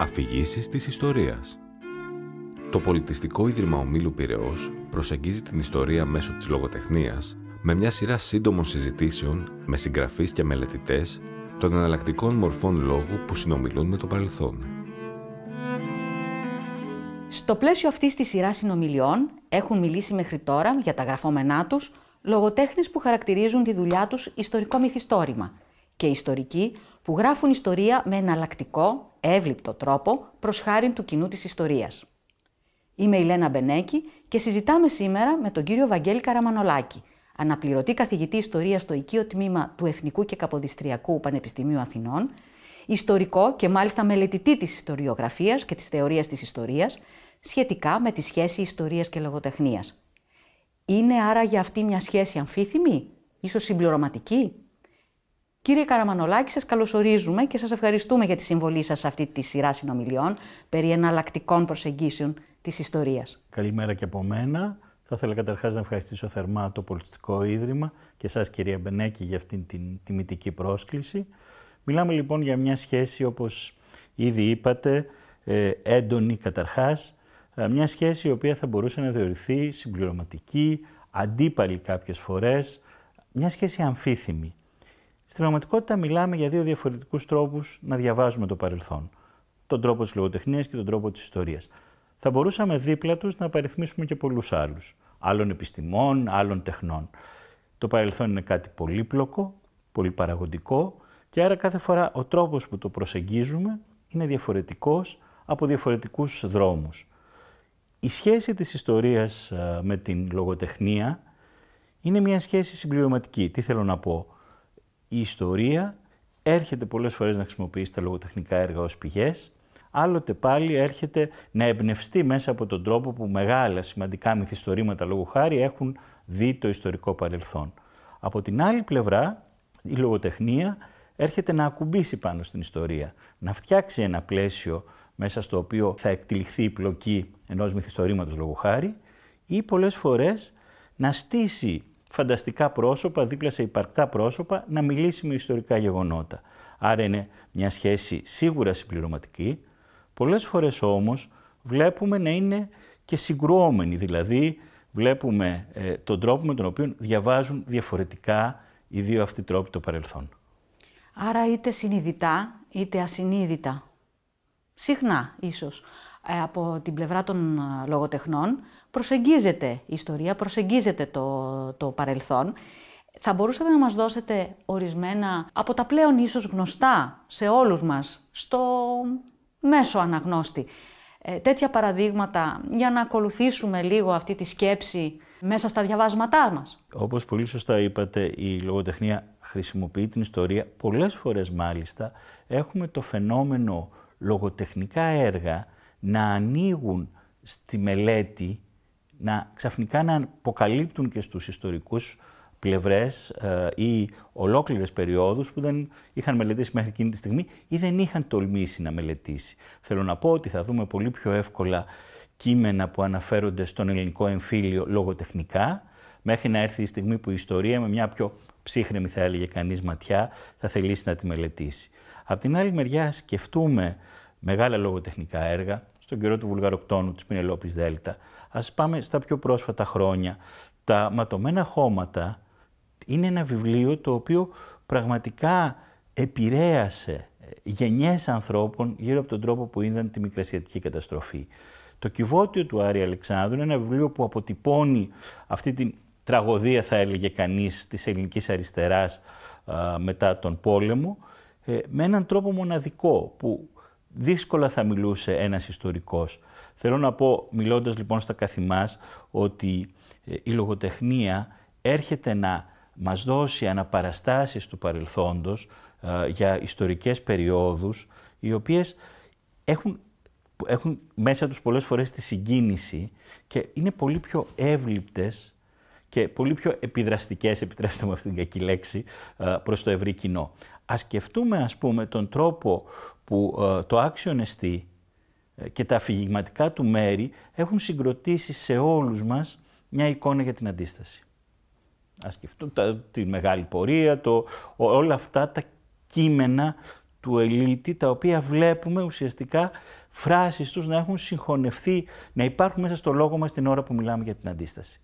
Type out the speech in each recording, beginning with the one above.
Αφηγήσεις της ιστορίας. Το Πολιτιστικό Ίδρυμα Ομίλου Πειραιώς προσεγγίζει την ιστορία μέσω της λογοτεχνίας με μια σειρά σύντομων συζητήσεων με συγγραφείς και μελετητές των εναλλακτικών μορφών λόγου που συνομιλούν με το παρελθόν. Στο πλαίσιο αυτής της σειράς συνομιλιών έχουν μιλήσει μέχρι τώρα για τα γραφόμενά τους λογοτέχνες που χαρακτηρίζουν τη δουλειά τους ιστορικό μυθιστόρημα και ιστορικοί που γράφουν ιστορία με εναλλακτικό, εύληπτο τρόπο προς χάριν του κοινού της ιστορίας. Είμαι η Λένα Μπενέκη και συζητάμε σήμερα με τον κύριο Βαγγέλη Καραμανωλάκη, αναπληρωτή καθηγητή ιστορίας στο οικείο τμήμα του Εθνικού και Καποδιστριακού Πανεπιστημίου Αθηνών, ιστορικό και μάλιστα μελετητή της ιστοριογραφίας και της θεωρίας της ιστορίας, σχετικά με τη σχέση ιστορίας και λογοτεχνίας. Είναι άρα για αυτή μια σχέση αμφίθυμη, ίσως συμπληρωματική? Κύριε Καραμανωλάκη, σας καλωσορίζουμε και σας ευχαριστούμε για τη συμβολή σας σε αυτή τη σειρά συνομιλιών περί εναλλακτικών προσεγγίσεων της ιστορίας. Καλημέρα και από μένα. Θα ήθελα καταρχάς να ευχαριστήσω θερμά το Πολιτιστικό Ίδρυμα και εσάς, κυρία Μπενέκη, για αυτήν την τιμητική πρόσκληση. Μιλάμε λοιπόν για μια σχέση, όπως ήδη είπατε, έντονη καταρχάς, μια σχέση η οποία θα μπορούσε να θεωρηθεί συμπληρωματική, αντίπαλη κάποιες φορές, μια σχέση αμφίθυμη. Στην πραγματικότητα μιλάμε για δύο διαφορετικούς τρόπους να διαβάζουμε το παρελθόν. Τον τρόπο της λογοτεχνίας και τον τρόπο της ιστορίας. Θα μπορούσαμε δίπλα τους να απαριθμίσουμε και πολλούς άλλους. Άλλων επιστημών, άλλων τεχνών. Το παρελθόν είναι κάτι πολύπλοκο, πολυπαραγοντικό και άρα κάθε φορά ο τρόπος που το προσεγγίζουμε είναι διαφορετικός από διαφορετικούς δρόμους. Η σχέση της ιστορίας με την λογοτεχνία είναι μια σχέση συμπληρωματική. Τι θέλω να πω? Η ιστορία έρχεται πολλές φορές να χρησιμοποιήσει τα λογοτεχνικά έργα ως πηγές, άλλοτε πάλι έρχεται να εμπνευστεί μέσα από τον τρόπο που μεγάλα σημαντικά μυθιστορήματα λόγου χάρη έχουν δει το ιστορικό παρελθόν. Από την άλλη πλευρά, η λογοτεχνία έρχεται να ακουμπήσει πάνω στην ιστορία, να φτιάξει ένα πλαίσιο μέσα στο οποίο θα εκτυλιχθεί η πλοκή ενός μυθιστορήματος λόγου χάρη ή πολλές φορές να στήσει φανταστικά πρόσωπα, δίπλα σε υπαρκτά πρόσωπα, να μιλήσει με ιστορικά γεγονότα. Άρα είναι μια σχέση σίγουρα συμπληρωματική, πολλές φορές όμως βλέπουμε να είναι και συγκρουόμενη, δηλαδή βλέπουμε τον τρόπο με τον οποίο διαβάζουν διαφορετικά οι δύο αυτοί τρόποι το παρελθόν. Άρα είτε συνειδητά είτε ασυνείδητα, συχνά ίσως, από την πλευρά των λογοτεχνών προσεγγίζεται η ιστορία, προσεγγίζεται το παρελθόν. Θα μπορούσατε να μας δώσετε ορισμένα από τα πλέον ίσως γνωστά σε όλους μας, στο μέσο αναγνώστη, τέτοια παραδείγματα για να ακολουθήσουμε λίγο αυτή τη σκέψη μέσα στα διαβάσματά μας? Όπως πολύ σωστά είπατε, η λογοτεχνία χρησιμοποιεί την ιστορία. Πολλές φορές μάλιστα έχουμε το φαινόμενο λογοτεχνικά έργα να ανοίγουν στη μελέτη, να ξαφνικά να αποκαλύπτουν και στους ιστορικούς πλευρές ή ολόκληρες περιόδους που δεν είχαν μελετήσει μέχρι εκείνη τη στιγμή ή δεν είχαν τολμήσει να μελετήσει. Θέλω να πω ότι θα δούμε πολύ πιο εύκολα κείμενα που αναφέρονται στον ελληνικό εμφύλιο λογοτεχνικά, μέχρι να έρθει η στιγμή που η ιστορία με μια πιο ψύχρεμη, θα έλεγε κανείς, ματιά θα θελήσει να τη μελετήσει. Απ' την άλλη μεριά σκεφτούμε μεγάλα λογοτεχνικά έργα, στον καιρό του Βουλγαροκτώνου, της Πηνελόπης Δέλτα. Ας πάμε στα πιο πρόσφατα χρόνια. Τα Ματωμένα Χώματα είναι ένα βιβλίο το οποίο πραγματικά επηρέασε γενιές ανθρώπων γύρω από τον τρόπο που είδαν τη μικρασιατική καταστροφή. Το Κιβώτιο του Άρη Αλεξάνδρου είναι ένα βιβλίο που αποτυπώνει αυτή την τραγωδία, θα έλεγε κανείς, της ελληνικής αριστεράς μετά τον πόλεμο, με έναν τρόπο μοναδικό που δύσκολα θα μιλούσε ένας ιστορικός. Θέλω να πω, μιλώντας λοιπόν στα καθημάς, ότι η λογοτεχνία έρχεται να μας δώσει αναπαραστάσεις του παρελθόντος για ιστορικές περιόδους, οι οποίες έχουν μέσα τους πολλές φορές τη συγκίνηση και είναι πολύ πιο εύληπτες και πολύ πιο επιδραστικές, επιτρέψτε μου αυτήν την κακή λέξη, προς το ευρύ κοινό. Ας σκεφτούμε, ας πούμε, τον τρόπο που το Άξιον Εστί και τα αφηγηματικά του μέρη έχουν συγκροτήσει σε όλους μας μια εικόνα για την αντίσταση. Ας σκεφτούμε τη Μεγάλη Πορεία, όλα αυτά τα κείμενα του Ελύτη, τα οποία βλέπουμε ουσιαστικά φράσεις τους να έχουν συγχωνευτεί, να υπάρχουν μέσα στο λόγο μας την ώρα που μιλάμε για την αντίσταση.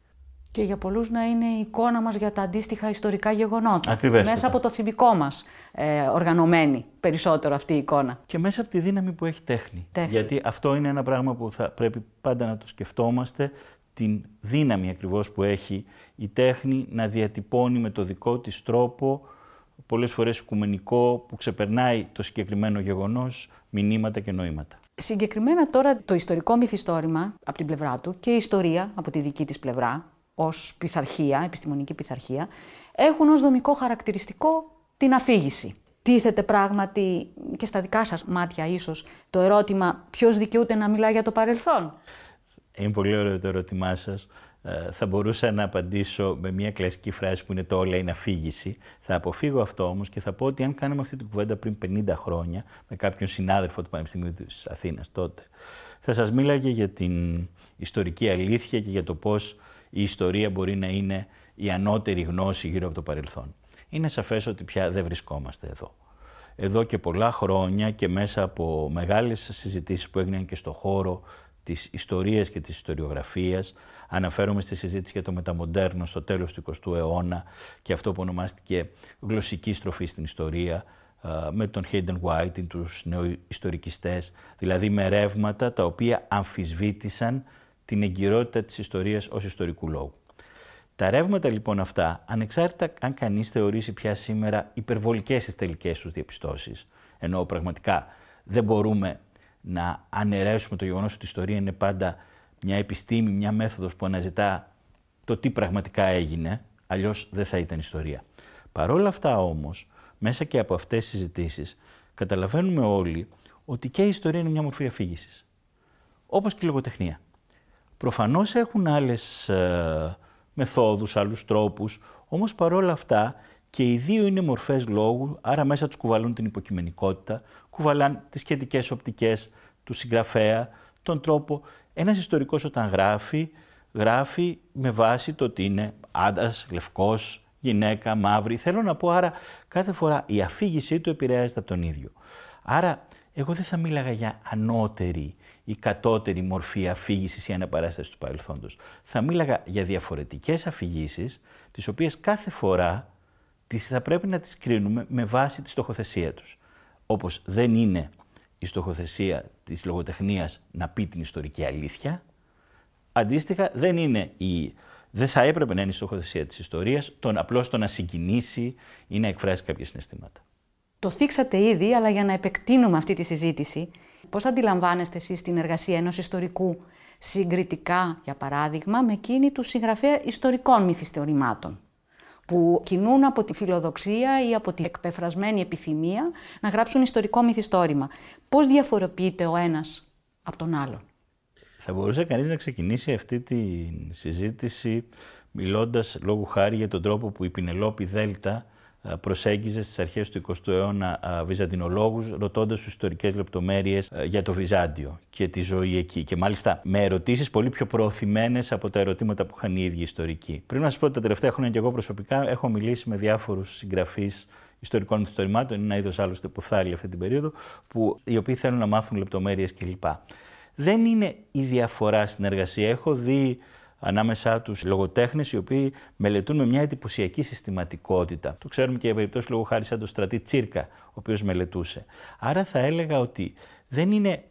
Και για πολλούς να είναι η εικόνα μας για τα αντίστοιχα ιστορικά γεγονότα. Ακριβέστατα. Μέσα από το θυμικό μας οργανωμένη περισσότερο αυτή η εικόνα. Και μέσα από τη δύναμη που έχει τέχνη. Γιατί αυτό είναι ένα πράγμα που θα πρέπει πάντα να το σκεφτόμαστε, την δύναμη ακριβώς που έχει η τέχνη να διατυπώνει με το δικό της τρόπο, πολλές φορές οικουμενικό, που ξεπερνάει το συγκεκριμένο γεγονός, μηνύματα και νοήματα. Συγκεκριμένα τώρα το ιστορικό μυθιστόρημα από την πλευρά του και η ιστορία από τη δική της πλευρά, ως πειθαρχία, επιστημονική πειθαρχία, έχουν ως δομικό χαρακτηριστικό την αφήγηση. Τίθεται πράγματι και στα δικά σας μάτια ίσως το ερώτημα ποιος δικαιούται να μιλά για το παρελθόν. Είναι πολύ ωραίο το ερώτημά σας. Θα μπορούσα να απαντήσω με μια κλασική φράση που είναι το «όλα είναι αφήγηση». Θα αποφύγω αυτό όμως και θα πω ότι αν κάναμε αυτή την κουβέντα πριν 50 χρόνια με κάποιον συνάδελφο του Πανεπιστημίου της Αθήνας τότε, θα σας μίλαγε για την ιστορική αλήθεια και για το πώς η ιστορία μπορεί να είναι η ανώτερη γνώση γύρω από το παρελθόν. Είναι σαφές ότι πια δεν βρισκόμαστε εδώ. Εδώ και πολλά χρόνια και μέσα από μεγάλες συζητήσεις που έγιναν και στο χώρο της ιστορίας και της ιστοριογραφίας, αναφέρομαι στη συζήτηση για το μεταμοντέρνο στο τέλος του 20ου αιώνα και αυτό που ονομάστηκε γλωσσική στροφή στην ιστορία, με τον Hayden White, τους νεοϊστορικιστές, δηλαδή με ρεύματα τα οποία αμφισβήτησαν την εγκυρότητα της ιστορίας ως ιστορικού λόγου. Τα ρεύματα λοιπόν αυτά, ανεξάρτητα αν κανείς θεωρήσει πια σήμερα υπερβολικές τις τελικές τους διαπιστώσεις, ενώ πραγματικά δεν μπορούμε να αναιρέσουμε το γεγονός ότι η ιστορία είναι πάντα μια επιστήμη, μια μέθοδος που αναζητά το τι πραγματικά έγινε, αλλιώς δεν θα ήταν ιστορία. Παρ' όλα αυτά όμως, μέσα και από αυτές τις συζητήσεις, καταλαβαίνουμε όλοι ότι και η ιστορία είναι μια μορφή αφήγησης, όπως και η λογοτεχνία. Προφανώς έχουν άλλες μεθόδους, άλλους τρόπους, όμως παρόλα αυτά και οι δύο είναι μορφές λόγου, άρα μέσα τους κουβαλούν την υποκειμενικότητα, κουβαλάν τις σχετικές οπτικές του συγγραφέα, τον τρόπο. Ένας ιστορικός όταν γράφει, γράφει με βάση το ότι είναι άντρας, λευκός, γυναίκα, μαύρη. Θέλω να πω άρα κάθε φορά η αφήγησή του επηρεάζεται από τον ίδιο. Άρα εγώ δεν θα μίλαγα για ανώτερη ή κατώτερη μορφή αφήγησης ή αναπαράσταση του παρελθόντος. Θα μίλαγα για διαφορετικές αφηγήσεις, τις οποίες κάθε φορά θα πρέπει να τις κρίνουμε με βάση τη στοχοθεσία τους. Όπως δεν είναι η στοχοθεσία της λογοτεχνίας να πει την ιστορική αλήθεια, αντίστοιχα δεν θα έπρεπε να είναι η στοχοθεσία της ιστορίας απλώς το να συγκινήσει ή να εκφράσει κάποια συναισθήματα. Το θίξατε ήδη, αλλά για να επεκτείνουμε αυτή τη συζήτηση, πώς αντιλαμβάνεστε εσείς την εργασία ενός ιστορικού συγκριτικά, για παράδειγμα, με εκείνη του συγγραφέα ιστορικών μυθιστορημάτων, που κινούν από τη φιλοδοξία ή από την εκπεφρασμένη επιθυμία να γράψουν ιστορικό μυθιστόρημα. Πώς διαφοροποιείται ο ένας από τον άλλον? Θα μπορούσε κανείς να ξεκινήσει αυτή τη συζήτηση μιλώντας λόγου χάρη για τον τρόπο που η Πηνελόπη Δέλτα προσέγγιζε στις αρχές του 20ου αιώνα βυζαντινολόγους, ρωτώντας τους ιστορικές λεπτομέρειες για το Βυζάντιο και τη ζωή εκεί. Και μάλιστα με ερωτήσεις πολύ πιο προωθημένες από τα ερωτήματα που είχαν οι ίδιοι ιστορικοί. Πριν να σας πω ότι τα τελευταία χρόνια και εγώ προσωπικά έχω μιλήσει με διάφορους συγγραφείς ιστορικών μυθιστορημάτων, είναι ένα είδος άλλωστε που θάλει αυτή την περίοδο, οι οποίοι θέλουν να μάθουν λεπτομέρειες κλπ. Δεν είναι η διαφορά στην εργασία. Έχω δει ανάμεσά τους λογοτέχνες οι οποίοι μελετούν με μια εντυπωσιακή συστηματικότητα. Το ξέρουμε και για περιπτώσεις λόγου χάρη σαν τον Στρατή Τσίρκα, ο οποίος μελετούσε. Άρα θα έλεγα ότι δεν είναι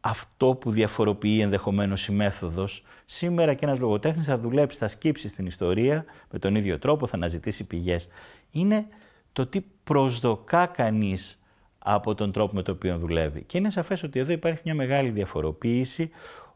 αυτό που διαφοροποιεί ενδεχομένως η μέθοδος. Σήμερα και ένας λογοτέχνης θα δουλέψει, θα σκύψει στην ιστορία με τον ίδιο τρόπο, θα αναζητήσει πηγές. Είναι το τι προσδοκά κανείς από τον τρόπο με τον οποίο δουλεύει. Και είναι σαφές ότι εδώ υπάρχει μια μεγάλη διαφοροποίηση.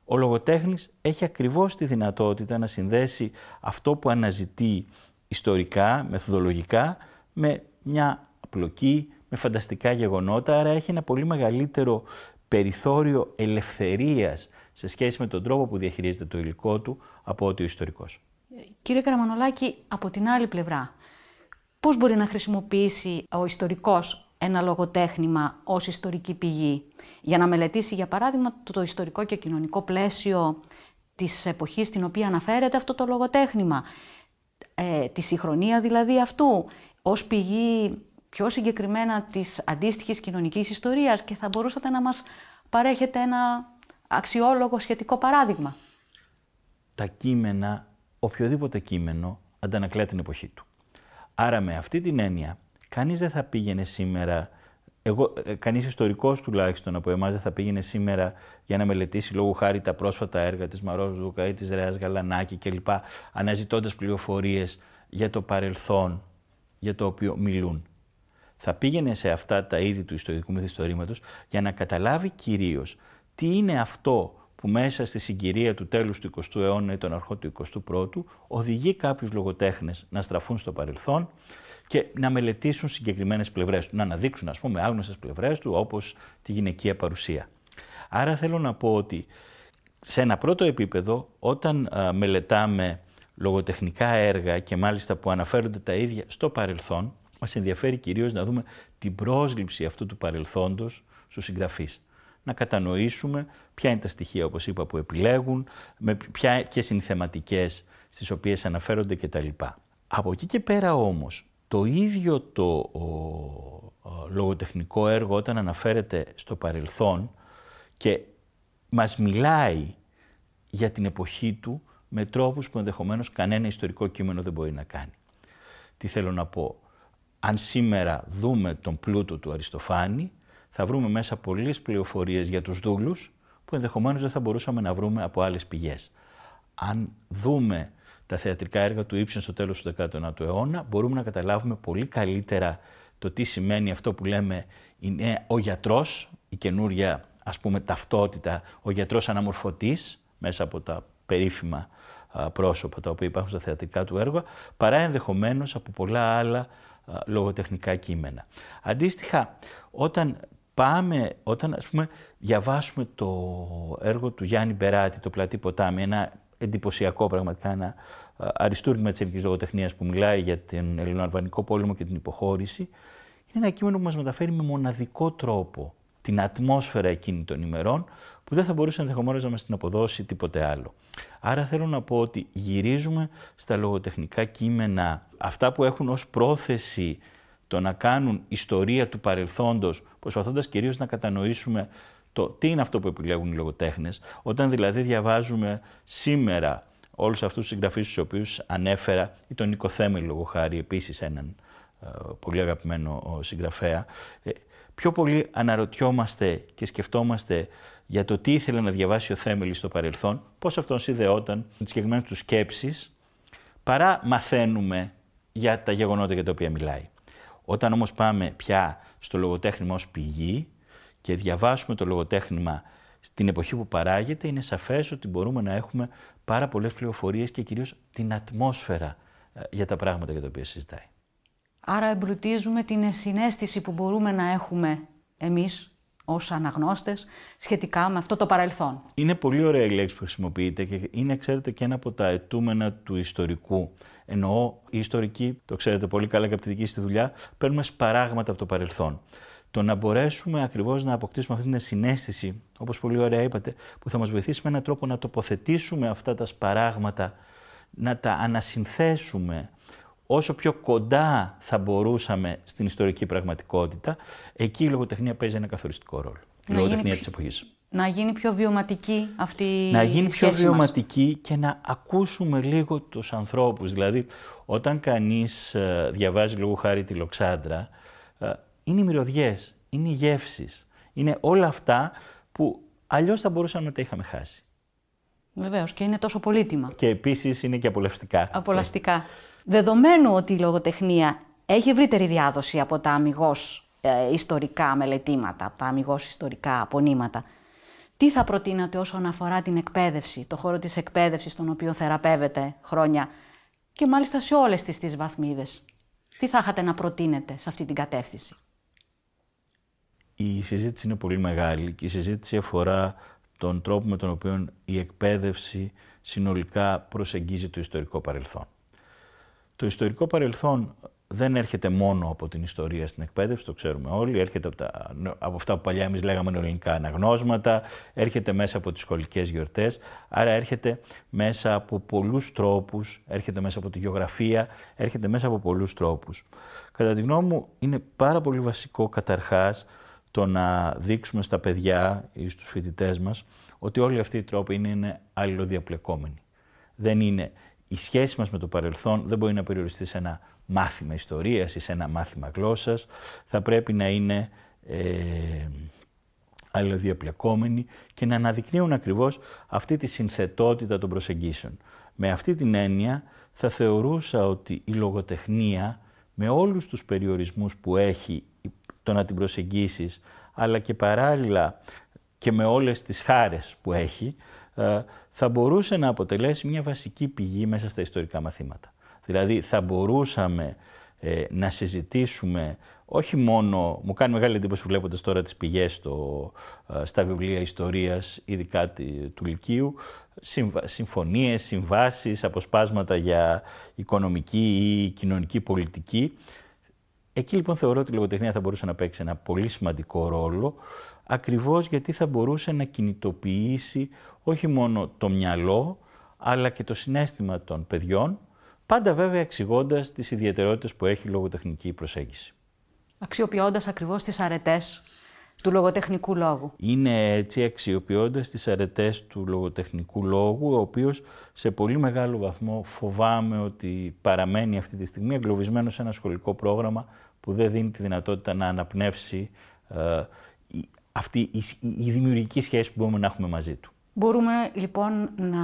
Ο λογοτέχνης έχει ακριβώς τη δυνατότητα να συνδέσει αυτό που αναζητεί ιστορικά, μεθοδολογικά, με μια απλοκή, με φανταστικά γεγονότα, άρα έχει ένα πολύ μεγαλύτερο περιθώριο ελευθερίας σε σχέση με τον τρόπο που διαχειρίζεται το υλικό του από ότι ο ιστορικός. Κύριε Καραμανωλάκη, από την άλλη πλευρά, πώς μπορεί να χρησιμοποιήσει ο ιστορικός ένα λογοτέχνημα ως ιστορική πηγή, για να μελετήσει, για παράδειγμα, το ιστορικό και κοινωνικό πλαίσιο της εποχής στην οποία αναφέρεται αυτό το λογοτέχνημα, τη συγχρονία δηλαδή αυτού, ως πηγή πιο συγκεκριμένα της αντίστοιχης κοινωνικής ιστορίας και θα μπορούσατε να μας παρέχετε ένα αξιόλογο σχετικό παράδειγμα. Τα κείμενα, οποιοδήποτε κείμενο, αντανακλά την εποχή του. Άρα με αυτή την έννοια, κανείς δεν θα πήγαινε σήμερα, κανείς ιστορικός τουλάχιστον από εμάς δεν θα πήγαινε σήμερα για να μελετήσει λόγου χάρη τα πρόσφατα έργα της Μαρώς Δούκα ή της Ρέας Γαλανάκη κλπ. Αναζητώντας πληροφορίες για το παρελθόν για το οποίο μιλούν. Θα πήγαινε σε αυτά τα είδη του ιστορικού μυθιστορήματος για να καταλάβει κυρίως τι είναι αυτό που μέσα στη συγκυρία του τέλους του 20ου αιώνα ή των αρχών του 21ου οδηγεί κάποιους λογοτέχνες να στραφούν στο παρελθόν και να μελετήσουν συγκεκριμένες πλευρές του, να αναδείξουν ας πούμε άγνωστες πλευρές του όπως τη γυναικεία παρουσία. Άρα θέλω να πω ότι σε ένα πρώτο επίπεδο όταν μελετάμε λογοτεχνικά έργα και μάλιστα που αναφέρονται τα ίδια στο παρελθόν, μας ενδιαφέρει κυρίως να δούμε την πρόσληψη αυτού του παρελθόντος στους συγγραφείς. Να κατανοήσουμε ποια είναι τα στοιχεία, όπως είπα, που επιλέγουν, ποιες είναι οι θεματικές στις οποίες αναφέρονται κτλ. Από εκεί και πέρα όμως, το ίδιο το λογοτεχνικό έργο όταν αναφέρεται στο παρελθόν και μας μιλάει για την εποχή του με τρόπους που ενδεχομένως κανένα ιστορικό κείμενο δεν μπορεί να κάνει. Τι θέλω να πω. Αν σήμερα δούμε τον πλούτο του Αριστοφάνη, θα βρούμε μέσα πολλές πληροφορίες για τους δούλους που ενδεχομένως δεν θα μπορούσαμε να βρούμε από άλλες πηγές. Αν δούμε τα θεατρικά έργα του Ίψεν στο τέλος του 19ου αιώνα, μπορούμε να καταλάβουμε πολύ καλύτερα το τι σημαίνει αυτό που λέμε είναι ο γιατρός, η καινούρια ας πούμε ταυτότητα, ο γιατρός αναμορφωτής μέσα από τα περίφημα πρόσωπα τα οποία υπάρχουν στα θεατρικά του έργα, παρά ενδεχομένως από πολλά άλλα λογοτεχνικά κείμενα. Αντίστοιχα, όταν ας πούμε, διαβάσουμε το έργο του Γιάννη Μπεράτη, το Πλατή Ποτάμι, ένα εντυπωσιακό πραγματικά, ένα αριστούργημα της ελληνικής λογοτεχνίας που μιλάει για τον ελληνοαλβανικό πόλεμο και την υποχώρηση, είναι ένα κείμενο που μας μεταφέρει με μοναδικό τρόπο την ατμόσφαιρα εκείνη των ημερών, που δεν θα μπορούσε ενδεχομένως να μας την αποδώσει τίποτε άλλο. Άρα θέλω να πω ότι γυρίζουμε στα λογοτεχνικά κείμενα, αυτά που έχουν ως πρόθεση το να κάνουν ιστορία του παρελθόντος, προσπαθώντας κυρίως να κατανοήσουμε το τι είναι αυτό που επιλέγουν οι λογοτέχνες, όταν δηλαδή διαβάζουμε σήμερα όλους αυτούς τους συγγραφείς τους οποίους ανέφερα, ή τον Νίκο Θέμελη λόγω χάρη, επίσης έναν πολύ αγαπημένο συγγραφέα, πιο πολύ αναρωτιόμαστε και σκεφτόμαστε για το τι ήθελε να διαβάσει ο Θέμελης στο παρελθόν, πώς αυτόν συνδεόταν με τις συγκεκριμένες του σκέψεις, παρά μαθαίνουμε για τα γεγονότα για τα οποία μιλάει. Όταν όμως πάμε πια στο λογοτέχνημα ως πηγή και διαβάσουμε το λογοτέχνημα στην εποχή που παράγεται, είναι σαφές ότι μπορούμε να έχουμε πάρα πολλές πληροφορίες και κυρίως την ατμόσφαιρα για τα πράγματα για τα οποία συζητάει. Άρα εμπλουτίζουμε την συναίσθηση που μπορούμε να έχουμε εμείς ως αναγνώστες σχετικά με αυτό το παρελθόν. Είναι πολύ ωραία η λέξη που χρησιμοποιείται και είναι, ξέρετε, και ένα από τα αιτούμενα του ιστορικού. Εννοώ, οι ιστορικοί, το ξέρετε πολύ καλά και από τη δική σας δουλειά, παίρνουμε σπαράγματα από το παρελθόν. Το να μπορέσουμε ακριβώς να αποκτήσουμε αυτή την συναίσθηση, όπως πολύ ωραία είπατε, που θα μας βοηθήσει με έναν τρόπο να τοποθετήσουμε αυτά τα σπαράγματα, να τα ανασυνθέσουμε όσο πιο κοντά θα μπορούσαμε στην ιστορική πραγματικότητα, εκεί η λογοτεχνία παίζει ένα καθοριστικό ρόλο. Η λογοτεχνία της εποχής. Να γίνει πιο βιωματική αυτή η σχέση. Να γίνει πιο βιωματική και να ακούσουμε λίγο τους ανθρώπους. Δηλαδή, όταν κανείς διαβάζει λόγω χάρη τη Λοξάντρα, είναι οι μυρωδιές, είναι οι γεύσεις, είναι όλα αυτά που αλλιώς θα μπορούσαμε να τα είχαμε χάσει. Βεβαίως, και είναι τόσο πολύτιμα. Και επίσης είναι και απολαυστικά. Απολαυστικά. Δεδομένου ότι η λογοτεχνία έχει ευρύτερη διάδοση από τα αμιγώς ιστορικά μελετήματα, από τα αμιγώς ιστορικά απονήματα, τι θα προτείνατε όσον αφορά την εκπαίδευση, το χώρο της εκπαίδευσης, τον οποίο θεραπεύετε χρόνια και μάλιστα σε όλες τις βαθμίδες? Τι θα είχατε να προτείνετε σε αυτή την κατεύθυνση? Η συζήτηση είναι πολύ μεγάλη και η συζήτηση αφορά τον τρόπο με τον οποίο η εκπαίδευση συνολικά προσεγγίζει το ιστορικό παρελθόν. Το ιστορικό παρελθόν δεν έρχεται μόνο από την ιστορία στην εκπαίδευση, το ξέρουμε όλοι, έρχεται από αυτά που παλιά εμείς λέγαμε νεοελληνικά αναγνώσματα, έρχεται μέσα από τις σχολικές γιορτές, άρα έρχεται μέσα από πολλούς τρόπους, έρχεται μέσα από τη γεωγραφία, έρχεται μέσα από πολλούς τρόπους. Κατά τη γνώμη μου είναι πάρα πολύ βασικό καταρχάς το να δείξουμε στα παιδιά ή στους φοιτητές μας ότι όλοι αυτοί οι τρόποι είναι αλληλοδιαπλεκόμενοι. Δεν είναι... Η σχέση μας με το παρελθόν δεν μπορεί να περιοριστεί σε ένα μάθημα ιστορίας ή σε ένα μάθημα γλώσσας. Θα πρέπει να είναι αλληλοδιαπλεκόμενοι και να αναδεικνύουν ακριβώς αυτή τη συνθετότητα των προσεγγίσεων. Με αυτή την έννοια θα θεωρούσα ότι η λογοτεχνία με όλους τους περιορισμούς που έχει το να την προσεγγίσεις, αλλά και παράλληλα και με όλες τις χάρες που έχει, θα μπορούσε να αποτελέσει μια βασική πηγή μέσα στα ιστορικά μαθήματα. Δηλαδή θα μπορούσαμε να συζητήσουμε όχι μόνο, μου κάνει μεγάλη εντύπωση βλέποντας τώρα τις πηγές στα βιβλία ιστορίας, ειδικά του Λυκείου, συμφωνίες, συμβάσεις, αποσπάσματα για οικονομική ή κοινωνική πολιτική. Εκεί λοιπόν θεωρώ ότι η λογοτεχνία θα μπορούσε να παίξει ένα πολύ σημαντικό ρόλο, ακριβώς γιατί θα μπορούσε να κινητοποιήσει όχι μόνο το μυαλό, αλλά και το συναίσθημα των παιδιών, πάντα βέβαια εξηγώντας τις ιδιαιτερότητες που έχει η λογοτεχνική προσέγγιση. Αξιοποιώντας ακριβώς τις αρετές του λογοτεχνικού λόγου. Είναι έτσι, αξιοποιώντας τις αρετές του λογοτεχνικού λόγου, ο οποίος σε πολύ μεγάλο βαθμό φοβάμαι ότι παραμένει αυτή τη στιγμή εγκλωβισμένο σε ένα σχολικό πρόγραμμα που δεν δίνει τη δυνατότητα να αναπνεύσει αυτή η δημιουργική σχέση που μπορούμε να έχουμε μαζί του. Μπορούμε λοιπόν να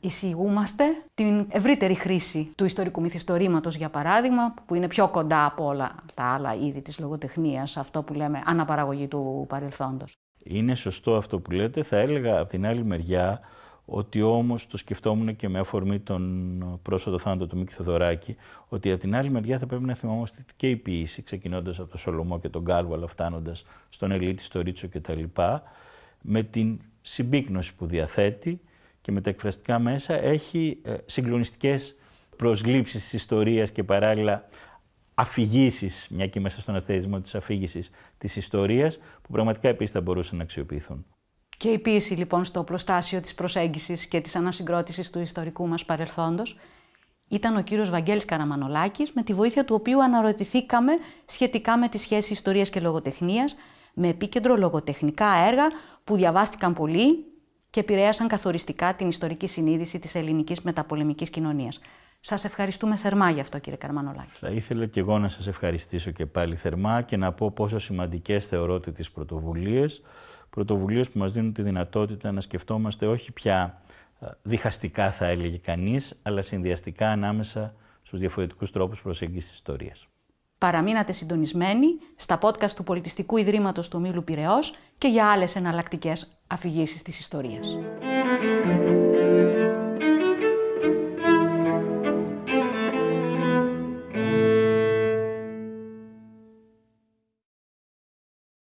εισηγούμαστε την ευρύτερη χρήση του ιστορικού μυθιστορήματος, για παράδειγμα, που είναι πιο κοντά από όλα τα άλλα είδη της λογοτεχνίας, αυτό που λέμε αναπαραγωγή του παρελθόντος. Είναι σωστό αυτό που λέτε. Θα έλεγα από την άλλη μεριά ότι όμως το σκεφτόμουν και με αφορμή τον πρόσφατο θάνατο του Μίκη Θεοδωράκη, ότι από την άλλη μεριά θα πρέπει να θυμόμαστε και η ποιήση, ξεκινώντας από τον Σολωμό και τον Κάλβο, αλλά φτάνοντας στον Ελύτη, στον Ρίτσο κτλ., με την συμπίκνωση που διαθέτει και με τα εκφραστικά μέσα, έχει συγκλονιστικές προσλήψεις της ιστορίας και παράλληλα αφηγήσεις, μια και μέσα στον αστερισμό της αφήγησης της ιστορίας, που πραγματικά επίσης θα μπορούσαν να αξιοποιηθούν. Και η ποίηση λοιπόν στο προστάσιο της προσέγγισης και της ανασυγκρότησης του ιστορικού μας παρελθόντος ήταν ο κύριος Βαγγέλης Καραμανωλάκης, με τη βοήθεια του οποίου αναρωτηθήκαμε σχετικά με τη σχέση ιστορίας και λογοτεχνίας, με επίκεντρο λογοτεχνικά έργα που διαβάστηκαν πολύ και επηρέασαν καθοριστικά την ιστορική συνείδηση της ελληνικής μεταπολεμικής κοινωνίας. Σας ευχαριστούμε θερμά γι' αυτό, κύριε Καραμανωλάκη. Θα ήθελα και εγώ να σας ευχαριστήσω και πάλι θερμά και να πω πόσο σημαντικές θεωρώ τις πρωτοβουλίες. Πρωτοβουλίες που μας δίνουν τη δυνατότητα να σκεφτόμαστε όχι πια διχαστικά, θα έλεγε κανείς, αλλά συνδυαστικά ανάμεσα στους διαφορετικούς τρόπους προσέγγισης της ιστορίας. Παραμείνατε συντονισμένοι στα podcast του Πολιτιστικού Ιδρύματος του Ομίλου Πειραιώς και για άλλες εναλλακτικές αφηγήσεις της ιστορίας.